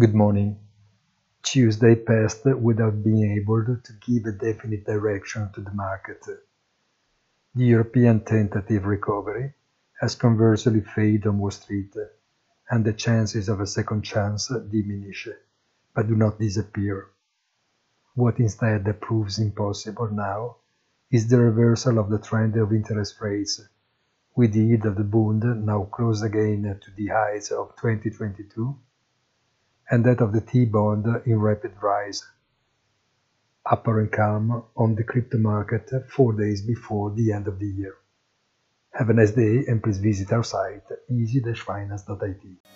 Good morning. Tuesday passed without being able to give a definite direction to the market. The European tentative recovery has conversely failed on Wall Street, and the chances of a second chance diminish, but do not disappear. What instead proves impossible now is the reversal of the trend of interest rates, with the yield of the Bund now close again to the highs of 2022, and that of the T-bond in rapid rise. Upper income on the crypto market 4 days before the end of the year. Have a nice day and please visit our site easy-finance.it.